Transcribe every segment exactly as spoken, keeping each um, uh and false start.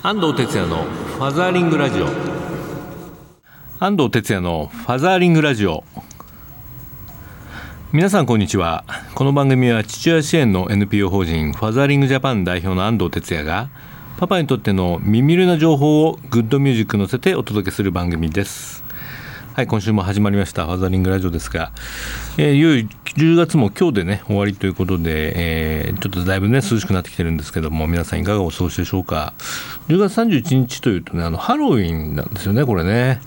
安藤哲也のファザーリングラジオ。安藤哲也のファザーリングラジオ。皆さんこんにちは。この番組は父親支援の エヌピーオー 法人ファザーリングジャパン代表の安藤哲也がパパにとっての耳寄りな情報をグッドミュージックに乗せてお届けする番組です。はい、今週も始まりましたファザーリングラジオですが、えー、いよいよじゅうがつも今日でね終わりということで、えー、ちょっとだいぶね涼しくなってきてるんですけども、皆さんいかがお過ごしでしょうか。じゅうがつさんじゅういちにちというとね、あのハロウィンなんですよね、これね。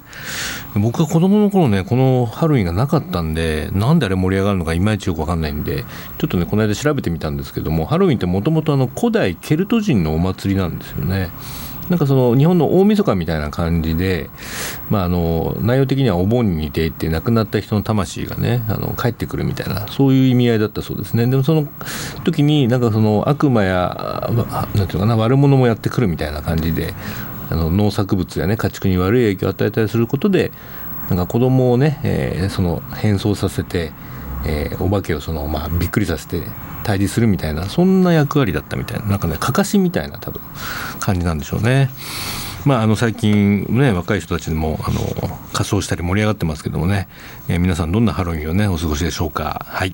僕は子供の頃ね、このハロウィンがなかったんで、なんであれ盛り上がるのかいまいちよくわかんないんで、ちょっとねこの間調べてみたんですけども、ハロウィンってもともとあの古代ケルト人のお祭りなんですよね。なんかその日本の大晦日みたいな感じで、まあ、あの内容的にはお盆に似ていて亡くなった人の魂がねあの帰ってくるみたいな、そういう意味合いだったそうですね。でもその時になんかその悪魔やなんていうかな、悪者もやってくるみたいな感じで、あの農作物や、ね、家畜に悪い影響を与えたりすることで、なんか子供をね、えー、その変装させて、えー、お化けをその、まあ、びっくりさせて対峙するみたいな、そんな役割だったみたいな、なんかねかかしみたいな多分感じなんでしょうね。まあ、あの最近ね若い人たちでもあの仮装したり盛り上がってますけどもね、えー、皆さんどんなハロウィンをねお過ごしでしょうか。はい、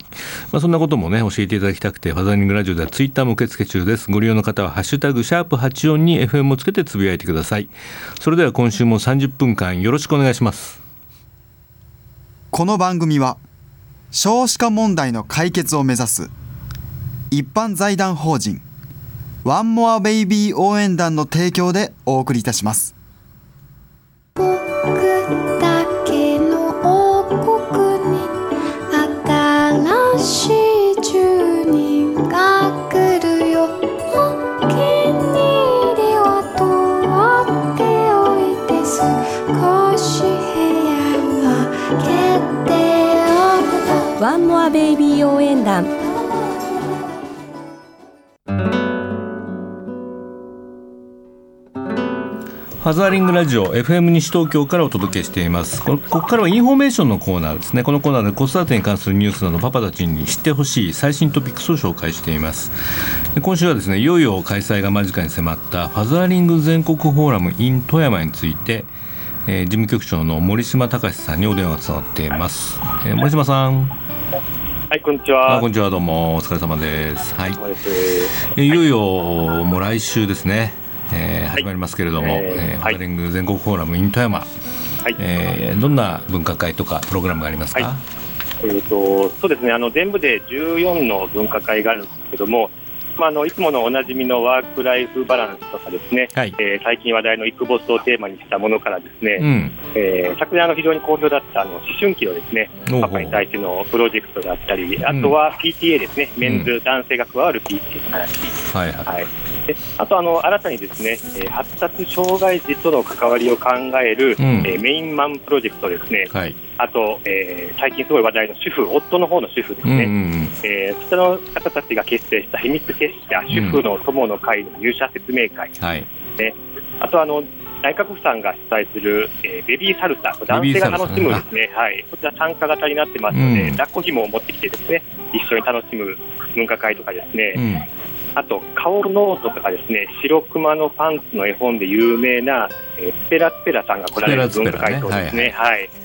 まあ、そんなこともね教えていただきたくて、ファザーリングラジオではツイッターも受け付け中です。ご利用の方はハッシュタグシャープはちじゅうよんに エフエム をつけてつぶやいてください。それでは今週もさんじゅっぷんかんよろしくお願いします。この番組は少子化問題の解決を目指す一般財団法人ワンモアベイビー応援団の提供でお送りいたします。僕だけの王国に新しい住人が来るよ。お気に入りを取っておいて、少し部屋を開けておくと。ワンモアベイビー応援団。ファザーリングラジオ エフエム 西東京からお届けしています。ここからはインフォメーションのコーナーですね。このコーナーで子育てに関するニュースなどパパたちに知ってほしい最新トピックスを紹介しています。今週はですね、いよいよ開催が間近に迫ったファザーリング全国フォーラム in 富山について、えー、事務局長の森島隆さんにお電話がつながっています、えー、森島さん。はい、こんにちは。あ、こんにちは、どうもお疲れ様です。はい、えー、いよいよもう来週ですね、えー、始まりますけれども、はい、えー、ファザーリング全国フォーラム in 富山、はい、えー、どんな分科会とかプログラムがありますか。はい、えー、とそうですね、あの全部でじゅうよんの分科会があるんですけども、まあ、あのいつものおなじみのワークライフバランスとかですね、はい、えー、最近話題のイクボスをテーマにしたものからですね、うん、えー、昨年あの非常に好評だったあの思春期のですねパパに対してのプロジェクトだったり、あとは ピーティーエー ですね、うん、メンズ男性が加わる ピーティーエー の話、うん、はいはい、はい、あとあの新たにですね、発達障害児との関わりを考える、うん、えー、メインマンプロジェクトですね、はい、あと、えー、最近すごい話題の主婦、夫の方の主婦ですね、うんうんうん、えー、そちらの方たちが結成した秘密結社主婦の友の会の入社説明会、うん、はい、ね、あとあの内閣府さんが主催する、えー、ベビーサルサ、男性が楽しむですね、はい、こちら参加型になってますので、うん、抱っこ紐を持ってきてですね一緒に楽しむ文化会とかですね、うん、あと顔ノートとかですね、白熊のパンツの絵本で有名なスペラスペラさんが来られる文化会とですね、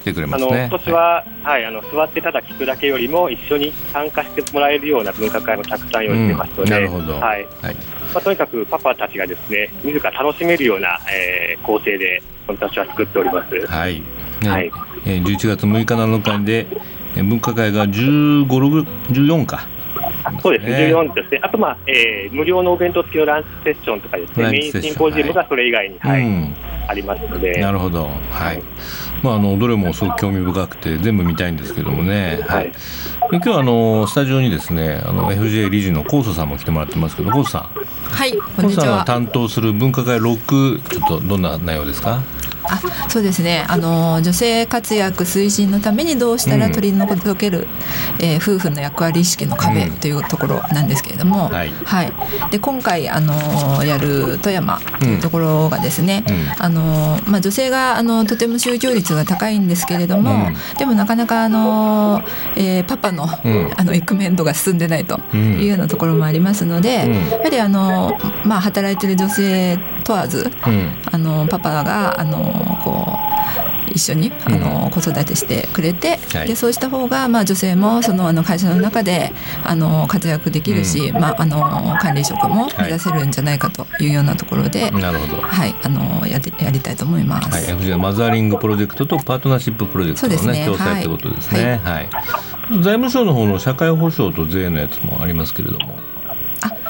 今年は、はい、あの座ってただ聞くだけよりも一緒に参加してもらえるような文化会もたくさん用意してますので、とにかくパパたちがですね自ら楽しめるような、えー、構成で今年は作っております。はい、ね、はい、えー、じゅういちがつむいかなのかで文化会がじゅうご、じゅうよんか、そうですね、じゅうよんですね。あと、まあ、えー、無料のお弁当付きのランチセッションとかですね、メインシンポジウムがそれ以外に、はい、はい、うん、ありますので。なるほど、はい、まあ、あのどれもすごく興味深くて全部見たいんですけどもね、はい、で今日はあのスタジオにですねあの エフジェー 理事の高祖さんも来てもらってますけど、高祖さん、はい、こんにちは。高祖さんが担当する分科会ろく、ちょっとどんな内容ですか。あ、そうですね、あの女性活躍推進のためにどうしたら取り除ける、うんえー、夫婦の役割意識の壁というところなんですけれども、うんはいはい、で今回あのやる富山というところがですね、うんうんあのまあ、女性があのとても就業率が高いんですけれども、うん、でもなかなかあの、えー、パパの、うん、あのイクメントが進んでないというようなところもありますので、うん、やはりあの、まあ、働いている女性問わず、うん、あのパパがあのこう一緒にあの、うん、子育てしてくれて、はい、でそうした方が、まあ、女性もそのあの会社の中であの活躍できるし、うんまあ、あの管理職も目指せるんじゃないかというようなところで、なるほど、はい、あの や, やりたいと思います、はい、エフジェー マザーリングプロジェクトとパートナーシッププロジェクトの、ねそうですね、共催ということですね、はいはい、財務省の方の社会保障と税のやつもありますけれども、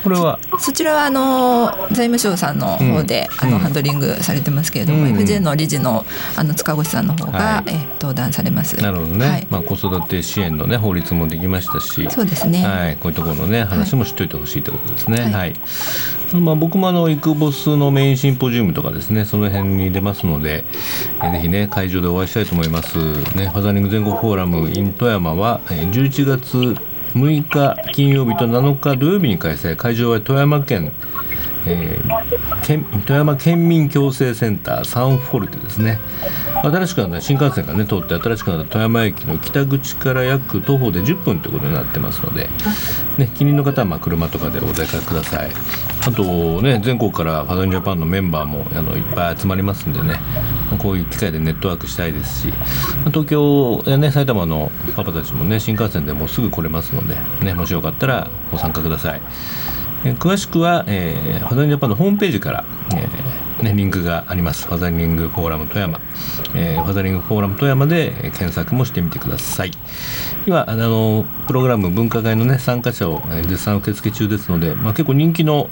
これは そ, そちらはあの財務省さんの方で、うん、あのハンドリングされてますけれども、うん、エフジェー の理事 の, あの塚越さんの方が、はい、え登壇されます。なるほどね、はいまあ、子育て支援の、ね、法律もできましたし、そうですね、はい、こういうところの、ね、話も知っておいてほしいということですね、はいはいまあ、僕もあのイクボスのメインシンポジウムとかですね、その辺に出ますので、えぜひ、ね、会場でお会いしたいと思います、ね、ファザーリング全国フォーラム in 富山はじゅういちがつむいか金曜日となのか土曜日に開催。会場は富山県、えー、県富山県民共生センターサンフォルテですね。新しくなった新幹線が、ね、通って新しくなった富山駅の北口から約徒歩でじゅっぷんということになってますので、ね、近隣の方はまあ車とかでお出かけください。あと、ね、全国からファザーリングジャパンのメンバーもあのいっぱい集まりますんでね、こういう機会でネットワークしたいですし、東京や、ね、埼玉のパパたちも、ね、新幹線でもうすぐ来れますので、ね、もしよかったらご参加ください。え詳しくは、えー、ファザーリングジャパンのホームページから、えーね、リンクがあります。ファザーリングフォーラム富山、えー、ファザーリングフォーラム富山で検索もしてみてください。今あのプログラム分科会の、ね、参加者を絶賛受付中ですので、まあ、結構人気の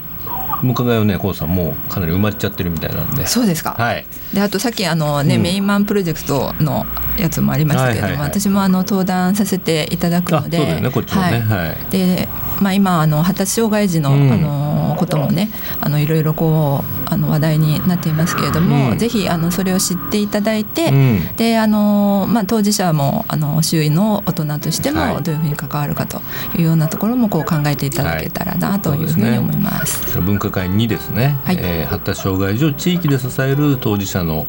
分科会はね、コウさんもうかなり埋まっちゃってるみたいなんで。そうですか、はい、であとさっきあの、ねうん、メインマンプロジェクトのやつもありましたけれども、はいはいはい、私もあの登壇させていただくので、あ、そうだよね、こっちもね、はいはいでまあ、今あの発達障害児の、うん、あのこともねあのいろいろこうあの話題になっていますけれども、うん、ぜひあのそれを知っていただいて、うんであのまあ、当事者もあの周囲の大人としてもどういうふうに関わるかというようなところもこう考えていただけたらなというふうに思います、はい、そうですね。分科会にですね、はいえー、発達障害児を地域で支える当事者の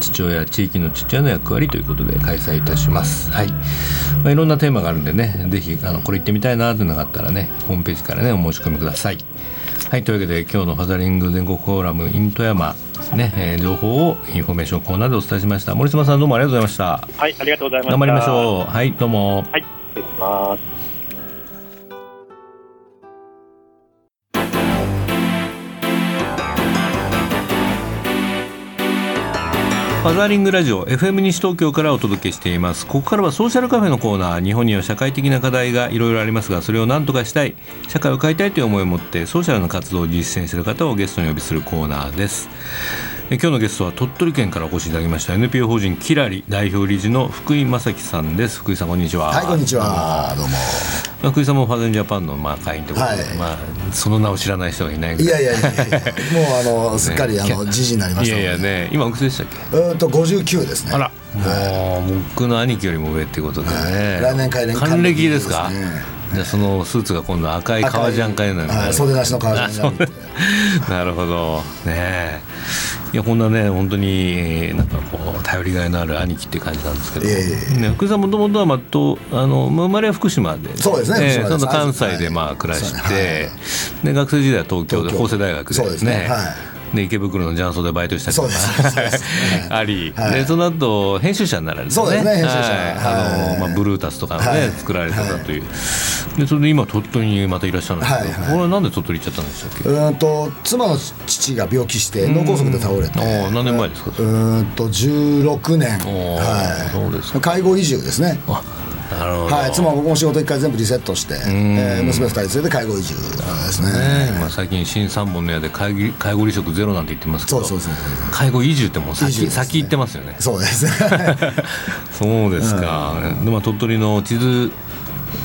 父親、地域の父親の役割ということで開催いたします、はいまあ、いろんなテーマがあるんでね、ぜひあのこれ行ってみたいなというのがあったらね、ホームページからねお申し込みください。はい、というわけで今日のファザーリング全国フォーラム in 富山、ねえー、情報をインフォメーションコーナーでお伝えしました。森島さん、どうもありがとうございました。はい、ありがとうございました。頑張りましょう。はい、どうも、はい、失礼します。ファザーリングラジオ エフエム 西東京からお届けしています。ここからはソーシャルカフェのコーナー。日本には社会的な課題がいろいろありますが、それを何とかしたい、社会を変えたいという思いを持ってソーシャルな活動を実践する方をゲストにお呼びするコーナーです。え今日のゲストは鳥取県からお越しいただきました エヌピーオー 法人キラリ代表理事の福井正樹さんです。福井さん、こんにちは。はい、こんにちは。どうも。まあ、福井さんもファザーリングジャパンのまあ会員ということで、はいまあ、その名を知らない人がいないぐらい。いやいやいやいやもうあのすっかりあの時事になりましたので、ね、いやいやね。今おくつでしたっけ？うんとごじゅうきゅうですね。あら、はい、もう僕の兄貴よりも上っていうことでね、はい、来年改年還暦ですか？じゃあそのスーツが今度赤い革ジャンかいなんで、はい、袖なしの革ジャンになるなるほどね。いや、こんなね本当になんかこう頼りがいのある兄貴っていう感じなんですけど、いやいやいや、ね、福井さんもともとは、まとあの生まれは福島で、そうですね、えー、です関西でまあ暮らして、はい、で学生時代は東京で法政大学でですね、で池袋のジャンソーでバイトしたりとかあり、はい、でその後編集者になられて、ね、そうですね、編集者、はいはいあのまあ、ブルータスとかも、ねはい、作られてたという、はい、でそれで今鳥取にまたいらっしゃるんですけど、はいはい、これはなんで鳥取行っちゃったんでしたっけ？うんと妻の父が病気して脳梗塞で倒れて、何年前ですか？うんとじゅうろくねん、はい、そうですか。介護移住ですね。あ、なるほど。はい、妻は僕も仕事いっかい全部リセットして、えー、娘ふたり連れて介護移住ですね。まあ、最近新三本の矢で介護離職ゼロなんて言ってますけど、そうそうそうそう、介護移住ってもう 先,、ね、先行ってますよね。そうですそうですか、うんでまあ、鳥取の地図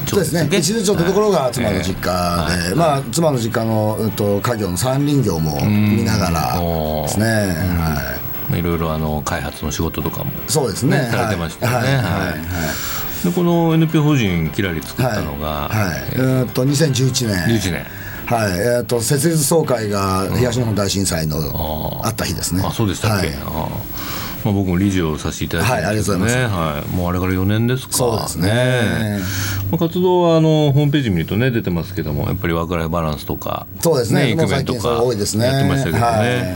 そうですね、一途町というところが妻の実家で、えーまあ、妻の実家の、うん、と家業の山林業も見ながらですね、うんはい、いろいろあの開発の仕事とかも、ね、そうですね、されてましたよね、はいはいはいはい、でこの エヌピーオー 法人キラリ作ったのが、はいはいえー、っとにせんじゅういちねん、はいえー、っと設立総会が東日本大震災の、うん、あった日ですね。あ、そうでしたっけ、はいあまあ、僕も理事をさせていただいて、ねはい、ありがとうございます、はい、もうあれからよねんですか。そうですね、ねまあ、活動はあのホームページ見ると、ね、出てますけども、やっぱりワークライフバランスとか、そうですね、ねイクメンとか多いですね、やってましたけどね、はい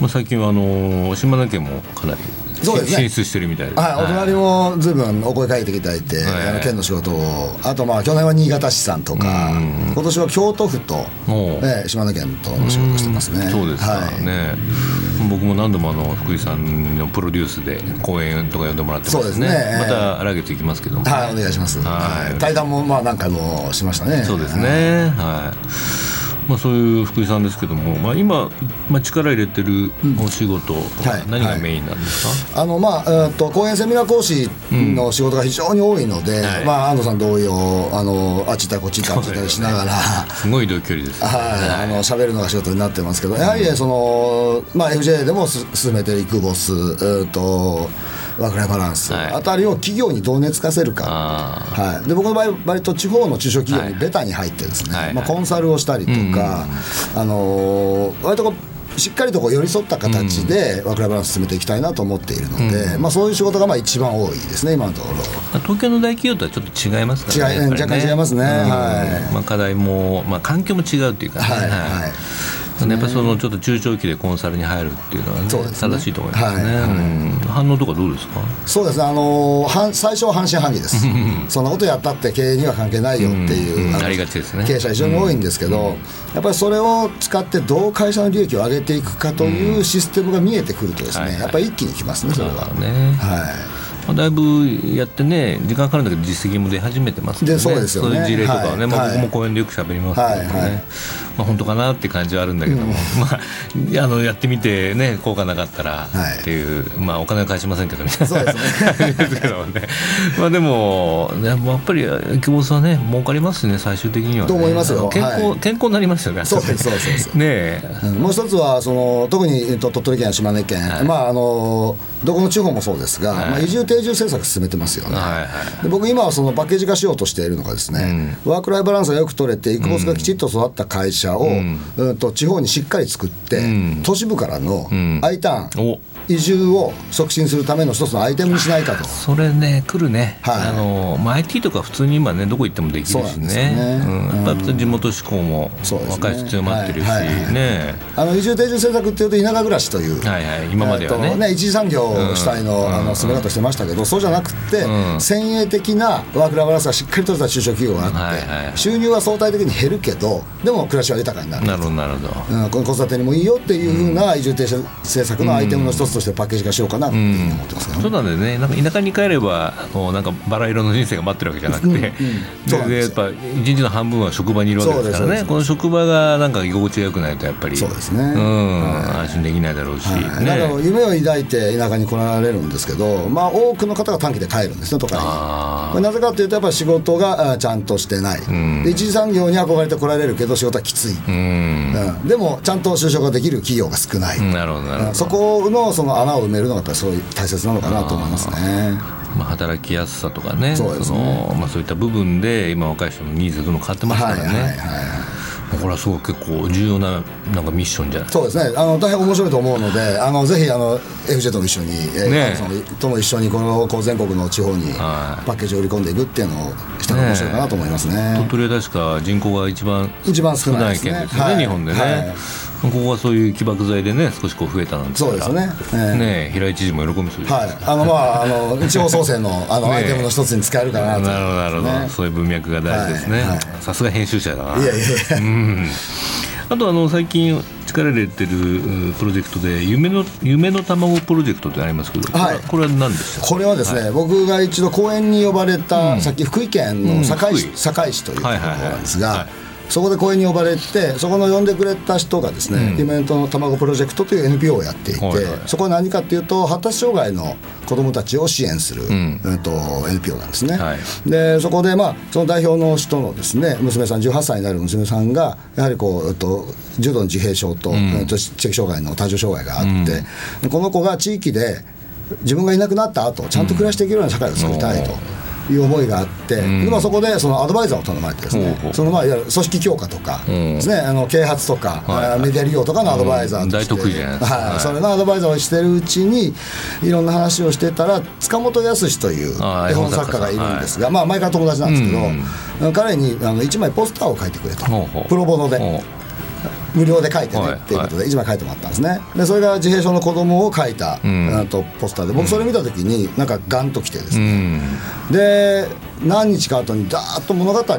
まあ、最近はあの島根県もかなりそうですね、進出してるみたいです、はいはい、お隣もずいぶんお声かけていただいて、はい、あの県の仕事をあとまあ去年は新潟市さんとか、うん、今年は京都府と、ね、島根県との仕事をしてますね。そうですかね、はい、僕も何度もあの福井さんのプロデュースで講演とか呼んでもらってますね。そうですね、また来月行きますけども、ね、はいお願いします、はい、対談もまあ何回もしましたね。そうですね、はいまあ、そういう福井さんですけども、まあ、今、まあ、力入れてるお仕事、うんはい、何がメインなんですか。あの、まあ、えーっと講演セミナー講師の仕事が非常に多いので、うんまあ、安藤さん同様 あ, のあっち行ったりこっち行ったりあっち行ったりしながらすごい同距離ですね、はい、あの喋るのが仕事になってますけど、やはりその、まあ、エフジェー でも進めていくボス、えーっとワークライフバランスあたりを企業にどう熱化せるか、はい、で僕の場合割と地方の中小企業にベタに入ってですね、はいはいまあ、コンサルをしたりとか、うんあのー、割とこうしっかりとこう寄り添った形でワークライフバランス進めていきたいなと思っているので、うんまあ、そういう仕事がまあ一番多いですね今のところ。東京の大企業とはちょっと違いますから ね, 違いね若干違いますね、うんはいまあ、課題も、まあ、環境も違うというかね、はいはいやっぱりそのちょっと中長期でコンサルに入るっていうのは、ねうね、正しいと思いますね、はいうん、反応とかどうですか。そうですね、あのー、最初は半信半疑ですそんなことやったって経営には関係ないよっていう、うん、ありがちですね。経営者非常に多いんですけど、うん、やっぱりそれを使ってどう会社の利益を上げていくかというシステムが見えてくるとですね、うんはいはい、やっぱり一気にきますねそれは。そうだね、はいまあ、だいぶやってね時間かかるんだけど実績も出始めてますからね。そうですよね、そういう事例とかはね、はいまあ、僕も講演でよく喋りますけどね、はいはいまあ、本当かなって感じはあるんだけども、うんまあ、あのやってみてね効果なかったらっていう、はいまあ、お金は返しませんけどみたいなそうですねですけどねまあでもやっぱりエクボスはね儲かりますね最終的には、ね、と思いますよ。健康、はい、健康になりますよね。そうですそうですねえ、うん、もう一つはその特に鳥取県や島根県、はい、まああのどこの地方もそうですが、はいまあ、移住定住政策進めてますよね、はいはい、で僕今はそのパッケージ化しようとしているのがですね、うん、ワークライフバランスがよく取れてイクボスがきちっと育った会社を、うんうん、と地方にしっかり作って、うん、都市部からの I ターン、うん、移住を促進するための一つのアイテムにしないかと。それね来るね、はいあのまあ、アイティー とか普通に今ねどこ行ってもできるし ね, ね、うん、やっぱ地元志向も若い人強まってるし、ねはいはいね、あの移住定住政策っていうと田舎暮らしという、はいはい、今までは ね,、えー、ね一次産業主体 の,、うん、あの進め方してましたけど、そうじゃなくて、うん、先鋭的なワークライフバランスがしっかりとした中小企業があって、はいはい、収入は相対的に減るけどでも暮らしは豊かになる。なるほどなるほど、うん、この子育てにもいいよっていうふうな移住定住政策のアイテムの一つとしてパッケージ化しようかなっていうふうに思ってますね、うん、そうなんでね、なんか田舎に帰ればもうなんかバラ色の人生が待ってるわけじゃなくて、うんうん、ででやっぱ一日の半分は職場にいるわけですからね。この職場がなんか居心地が良くないとやっぱりそうですね、うんはい、安心できないだろうし、はいね、だから夢を抱いて田舎に来られるんですけど、まあ、多くの方が短期で帰るんですね都会に。これなぜかというとやっぱり仕事がちゃんとしてない、うん、で一次産業に憧れて来られるけど仕事はきつい、うんうん、でもちゃんと就職ができる企業が少ない、うん、なるほどなるほど、そこのその穴を埋めるのがやっぱりそういう大切なのかなと思いますね。まあ、働きやすさとかね、そうですね、その、まあ、そういった部分で今若い人のニーズがどんどん変わってますからね、はいはいはいはい、これはすごく結構重要 な, なんかミッションじゃないですか。そうですね、あの大変面白いと思うので、あのぜひあの エフジェー とも一緒に、ね、とも一緒にこのこう全国の地方にパッケージを売り込んでいくっていうのをしたら面白いかなと思いますね。鳥取は確か人口が一番少ない県ですね、はい、日本でね、はい、ここはそういう起爆剤でね少しこう増えたなんて。そうですね、えー、ね平井知事も喜びそうです、はい、あのまああの地方創生 の, あのアイテムの一つに使えるかなと、ね、なるほどなるほど、ね、そういう文脈が大事ですね、さすが編集者だな。いやいやいや、うん、あとあの最近力入れてるプロジェクトで夢 の, 夢の卵プロジェクトってありますけど、はい、これは何ですか。これはですね、はい、僕が一度講演に呼ばれた、うん、さっき福井県の坂井市、うん、坂井市というところなんですが、はいはいはい、そこで講演に呼ばれて、そこの呼んでくれた人がですね、うん、イベントの卵プロジェクトという エヌピーオー をやっていて、はいはい、そこは何かというと発達障害の子どもたちを支援する、うんうん、と エヌピーオー なんですね、はい、でそこで、まあ、その代表の人のですね娘さん、じゅうはっさいになる娘さんがやはりこう、えっと、重度の自閉症 と,、うん、と知的障害の多重障害があって、うん、この子が地域で自分がいなくなった後ちゃんと暮らしていけるような社会を作りたいと、うんいう思いがあって、うん、でまあ、そこでそのアドバイザーを頼まれてですね、うん、そのまあいわゆる組織強化とかですね、うん、あの啓発とか、はい、メディア利用とかのアドバイザーとして、うん、大得意じゃないですか、はいはい、それのアドバイザーをしてるうちにいろんな話をしてたら、塚本康という絵本作家がいるんですが、はい、まあ、前から友達なんですけど、うん、彼にあのいちまいポスターを描いてくれと、うん、プロボノで。うん無料で書いてねっていうことで一枚書いてもらったんですね。でそれが自閉症の子供を書いた、うん、あとポスターで、僕それ見た時になんかガンときてですね、うん、で何日か後にダーッと物語を書いた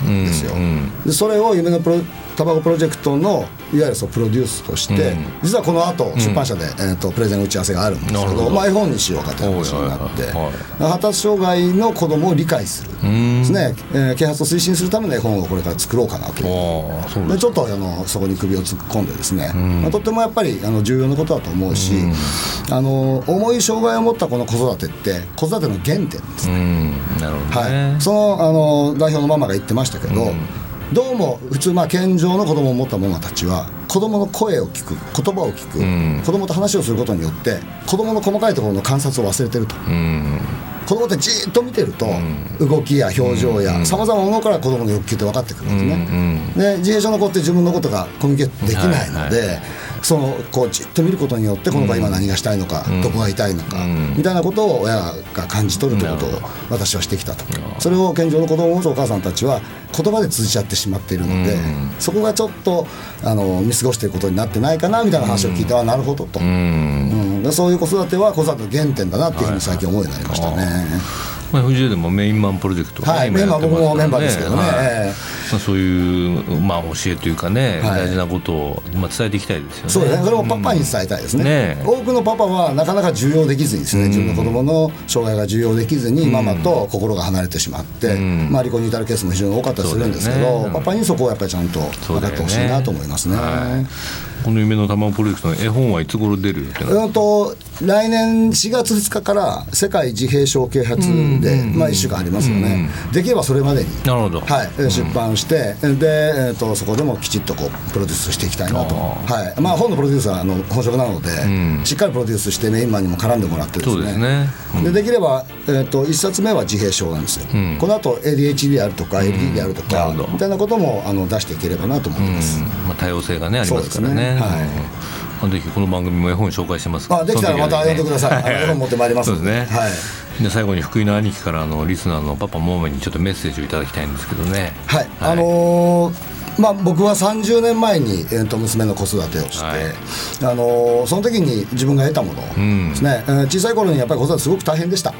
んですよ、うん、でそれを夢のプロタバコプロジェクトのいわゆるそうプロデュースとして、うん、実はこの後出版社で、うん、えー、とプレゼンの打ち合わせがあるんですけど、まあ、絵本にしようかという話になって、はい、発達障害の子どもを理解するですね、えー、啓発を推進するための絵本をこれから作ろうかなというで、ちょっとあのそこに首を突っ込んでですね、まあ、とってもやっぱりあの重要なことだと思うし、うあの重い障害を持った子の子育てって子育ての原点ですね、うん、なるほどね、はい、その、あの代表のママが言ってましたけど、どうも普通まあ健常の子供を持ったママたちは子供の声を聞く、言葉を聞く、うん、子供と話をすることによって子供の細かいところの観察を忘れてると、うん、子供ってじっと見てると、うん、動きや表情やさまざまなものから子供の欲求って分かってくるんですね、うんうん、で自閉症の子って自分のことがコミュニケートできないので、はいはい、そのこうじっと見ることによってこの子は今何がしたいのか、うん、どこが痛いのか、うん、みたいなことを親が感じ取るということを私はしてきたと。それを健常の子供を持つお母さんたちは言葉で通じちゃってしまっているので、うん、そこがちょっとあの見過ごしていることになってないかなみたいな話を聞いたら、うん、なるほどと、うんうん、そういう子育ては子育ての原点だなっていうふうに最近思うようになりましたね、はいはい。まあ、エフジェー でもメインマンプロジェクト、はい、メインマン僕もメンバーですけどね、はい、まあ、そういう、まあ、教えというかね、はい、大事なことを、まあ、伝えていきたいですよね。そうですね、それをパパに伝えたいですね、うん、ね、多くのパパはなかなか受容できずにですね、自分の子供の障害が受容できずに、うん、ママと心が離れてしまって、うん、まあ、離婚に至るケースも非常に多かったりするんですけど、ね、パパにそこをやっぱりちゃんと分かってほしいなと思いますね、はい、この夢の卵プロジェクトの絵本はいつ頃出る予定なんですか？来年しがつふつかから世界自閉症啓発で、うん、まあ、いっしゅうかんありますよね、うん、できればそれまでに、なるほど、はい、うん、出版してで、えー、とそこでもきちっとこうプロデュースしていきたいなと、はい、まあ、本のプロデュースはあの本職なので、うん、しっかりプロデュースしてメインマンにも絡んでもらってですね、そうですね、うん、でできれば、えー、といっさつめは自閉症なんですよ、うん、この後 エーディーエイチディー であるとか エーディー であるとか、うん、みたいなこともあの出していければなと思ってます、うん、まあ、多様性が、ね、ありますからね、そうですね、はい、ぜひこの番組も絵本紹介してます。あ、できたらまた読んでください。あの絵本持ってまいりますので。そうですね。はい。で最後に福井の兄貴からあのリスナーのパパモーメにちょっとメッセージをいただきたいんですけどね。はい。はい、あのー。まあ、僕はさんじゅうねんまえに、えー、と娘の子育てをして、はい、あのー、その時に自分が得たものですね、うん、小さい頃にやっぱり子育てすごく大変でした。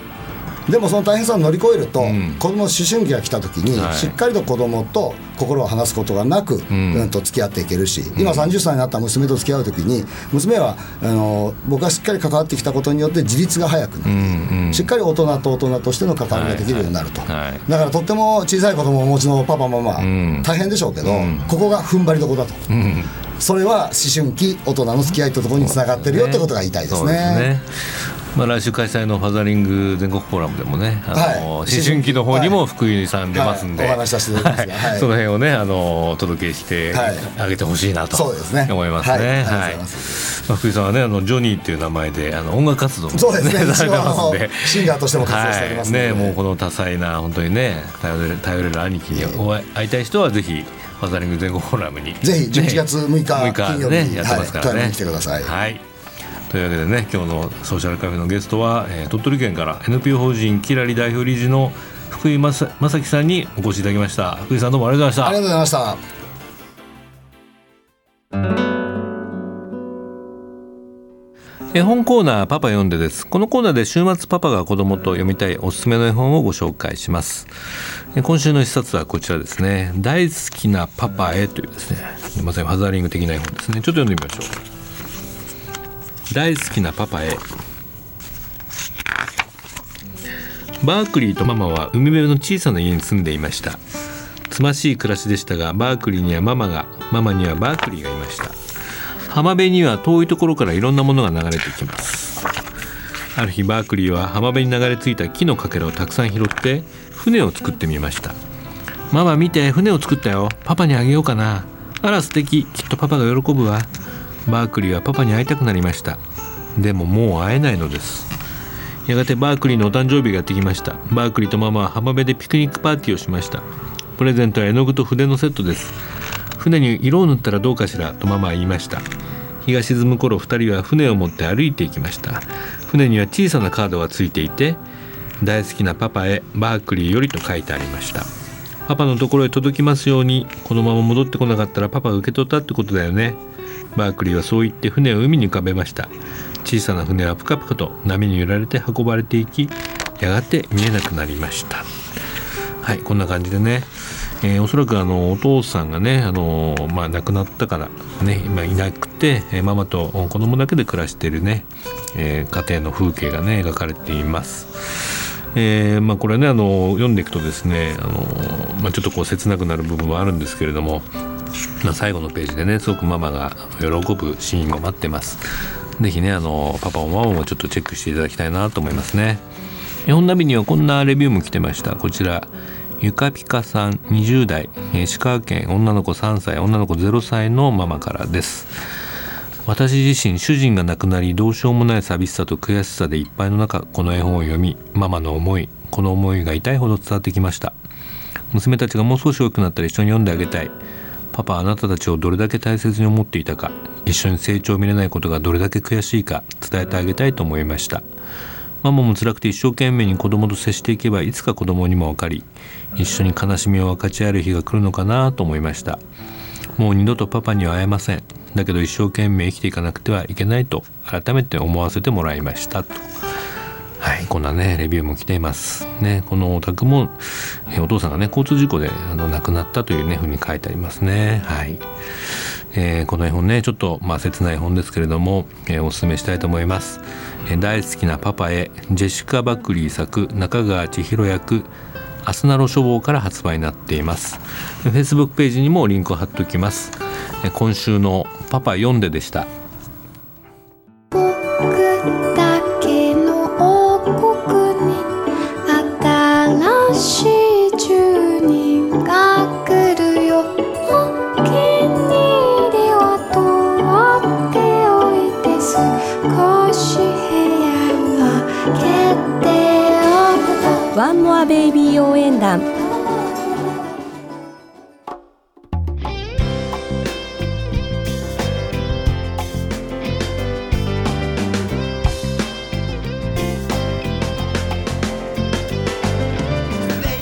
でもその大変さを乗り越えると、うん、子供の思春期が来た時に、はい、しっかりと子供と心を離すことがなく、うんうん、と付き合っていけるし、今さんじゅっさいになった娘と付き合う時に娘はあの僕がしっかり関わってきたことによって自立が早くなる、うんうん、しっかり大人と大人としての関わりができるようになると、はいはい、だからとっても小さい子供をお持ちのパパママ、うん、大変でしょうけど、うん、ここが踏ん張りどころだと、うん、それは思春期大人の付き合いとところにつながってるよってことが言いたいですね。まあ、来週開催のファザーリング全国フォーラムでもね、あの、はい、思春期の方にも福井さん出ますんで、はいはい、お話しさせていただきますが、はい、その辺をね、あのお届けしてあげてほしいなと、はい、思いますね。福井さんはね、あのジョニーっていう名前であの音楽活動も、ね、そうですね、されてますんで、シンガーとしても活動しておりますので、はい、ね、もうこの多彩な本当にね、頼れる、頼れる兄貴に会いたい人はぜひファザーリング全国フォーラムにぜひじゅういちがつむいか金曜日に、ね、やってますからね、はい、来てください、はい。というわけでね、今日のソーシャルカフェのゲストは、えー、鳥取県から エヌピーオー 法人キラリ代表理事の福井正樹さんにお越しいただきました。福井さん、どうもありがとうございました。ありがとうございました。絵本コーナー、パパ読んでです。このコーナーで週末パパが子供と読みたいおすすめの絵本をご紹介します。今週の一冊はこちらですね、大好きなパパへというですね、まさにファザーリング的な絵本ですね。ちょっと読んでみましょう。大好きなパパへ。バークリーとママは海辺の小さな家に住んでいました。つましい暮らしでしたが、バークリーにはママが、ママにはバークリーがいました。浜辺には遠いところからいろんなものが流れてきます。ある日、バークリーは浜辺に流れ着いた木のかけらをたくさん拾って船を作ってみました。ママ見て、船を作ったよ。パパにあげようかな。あら素敵、きっとパパが喜ぶわ。バークリーはパパに会いたくなりました。でももう会えないのです。やがてバークリーのお誕生日がやってきました。バークリーとママは浜辺でピクニックパーティーをしました。プレゼントは絵の具と筆のセットです。船に色を塗ったらどうかしらとママは言いました。日が沈む頃、ふたりは船を持って歩いていきました。船には小さなカードがついていて、大好きなパパへ、バークリーよりと書いてありました。パパのところへ届きますように。このまま戻ってこなかったらパパが受け取ったってことだよね。バークリーはそう言って船を海に浮かべました。小さな船はぷかぷかと波に揺られて運ばれていき、やがて見えなくなりました。はい、こんな感じでね、えー、おそらくあのお父さんがね、あのーまあ、亡くなったからね、今いなくて、えー、ママと子供だけで暮らしているね、えー、家庭の風景がね描かれています。えーまあ、これね、あのー、読んでいくとですね、あのーまあ、ちょっとこう切なくなる部分もあるんですけれども、まあ、最後のページでね、すごくママが喜ぶシーンが待ってます。ぜひね、あのパパもママもちょっとチェックしていただきたいなと思いますね。絵本ナビにはこんなレビューも来てました。こちら、ゆかぴかさんにじゅう代、石川県、女の子さんさい、女の子ゼロさいのママからです。私自身、主人が亡くなり、どうしようもない寂しさと悔しさでいっぱいの中、この絵本を読み、ママの思い、この思いが痛いほど伝わってきました。娘たちがもう少し大きくなったら一緒に読んであげたい。パパ、あなたたちをどれだけ大切に思っていたか、一緒に成長を見れないことがどれだけ悔しいか伝えてあげたいと思いました。ママも辛くて一生懸命に子供と接していけば、いつか子供にも分かり、一緒に悲しみを分かち合える日が来るのかなと思いました。もう二度とパパには会えません。だけど一生懸命生きていかなくてはいけないと改めて思わせてもらいましたと。はい、こんなねレビューも来ていますね。このお宅もえお父さんがね交通事故であの亡くなったというね風に書いてありますね。はい、えー、この絵本ね、ちょっとまあ切ない本ですけれども、えー、おすすめしたいと思います。えー、大好きなパパへ、ジェシカ・バクリー作、中川千尋役、アスナロ書房から発売になっています。Facebook ページにもリンクを貼っておきます。えー、今週のパパ読んででした。ワンモアベイビー応援団。フ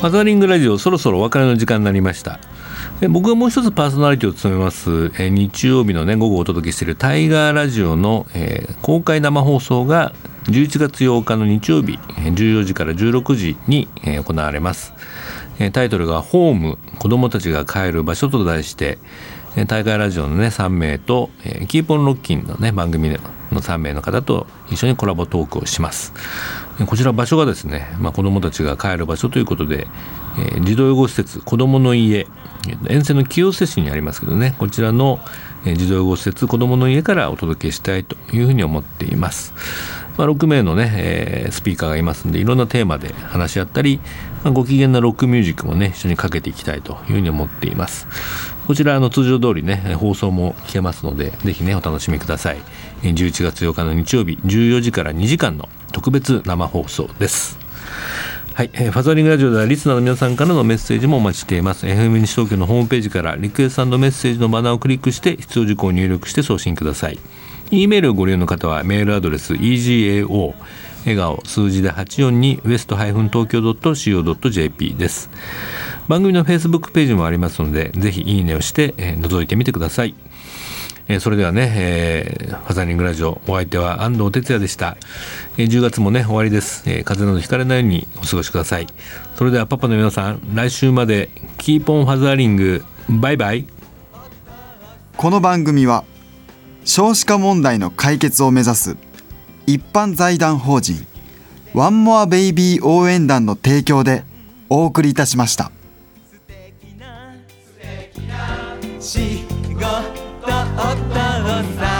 ァザーリングラジオ、そろそろお別れの時間になりました。僕がもう一つパーソナリティを務めます日曜日の、ね、午後お届けしているタイガーラジオの、えー、公開生放送がじゅういちがつようかの日曜日じゅうよじからじゅうろくじに行われます。タイトルがホーム、子どもたちが帰る場所と題して、タイガーラジオの、ね、さんめいとキーポンロッキンの、ね、番組のさんめいの方と一緒にコラボトークをします。こちら場所がですね、まあ、子どもたちが帰る場所ということで、児童養護施設子どもの家、沿線の清瀬市にありますけどね、こちらの児童養護施設子どもの家からお届けしたいというふうに思っています。まあ、ろくめいのね、えー、スピーカーがいますんで、いろんなテーマで話し合ったり、まあ、ご機嫌なロックミュージックもね一緒にかけていきたいというふうに思っています。こちらあの通常通りね放送も聞けますので、ぜひねお楽しみください。じゅういちがつようかの日曜日じゅうよじからにじかんの特別生放送です。はい、えー、ファザーリングラジオではリスナーの皆さんからのメッセージもお待ちしています。 エフエム 西東京のホームページからリクエスト&メッセージのバナーをクリックして必要事項を入力して送信ください。E メールをご利用の方はメールアドレス egao 笑顔数字ではちよんに ウエスト 東京 ドット シーオー ドット ジェーピー です。番組の Facebook ページもありますので、ぜひいいねをして、えー、覗いてみてください。えー、それではね、えー、ファザーリングラジオ、お相手は安藤哲也でした。えー、じゅうがつもね終わりです。えー、風邪などひかれないようにお過ごしください。それではパパの皆さん、来週までキーポンファザーリング、バイバイ。この番組は少子化問題の解決を目指す一般財団法人ワンモアベイビー応援団の提供でお送りいたしました。仕事お父さん」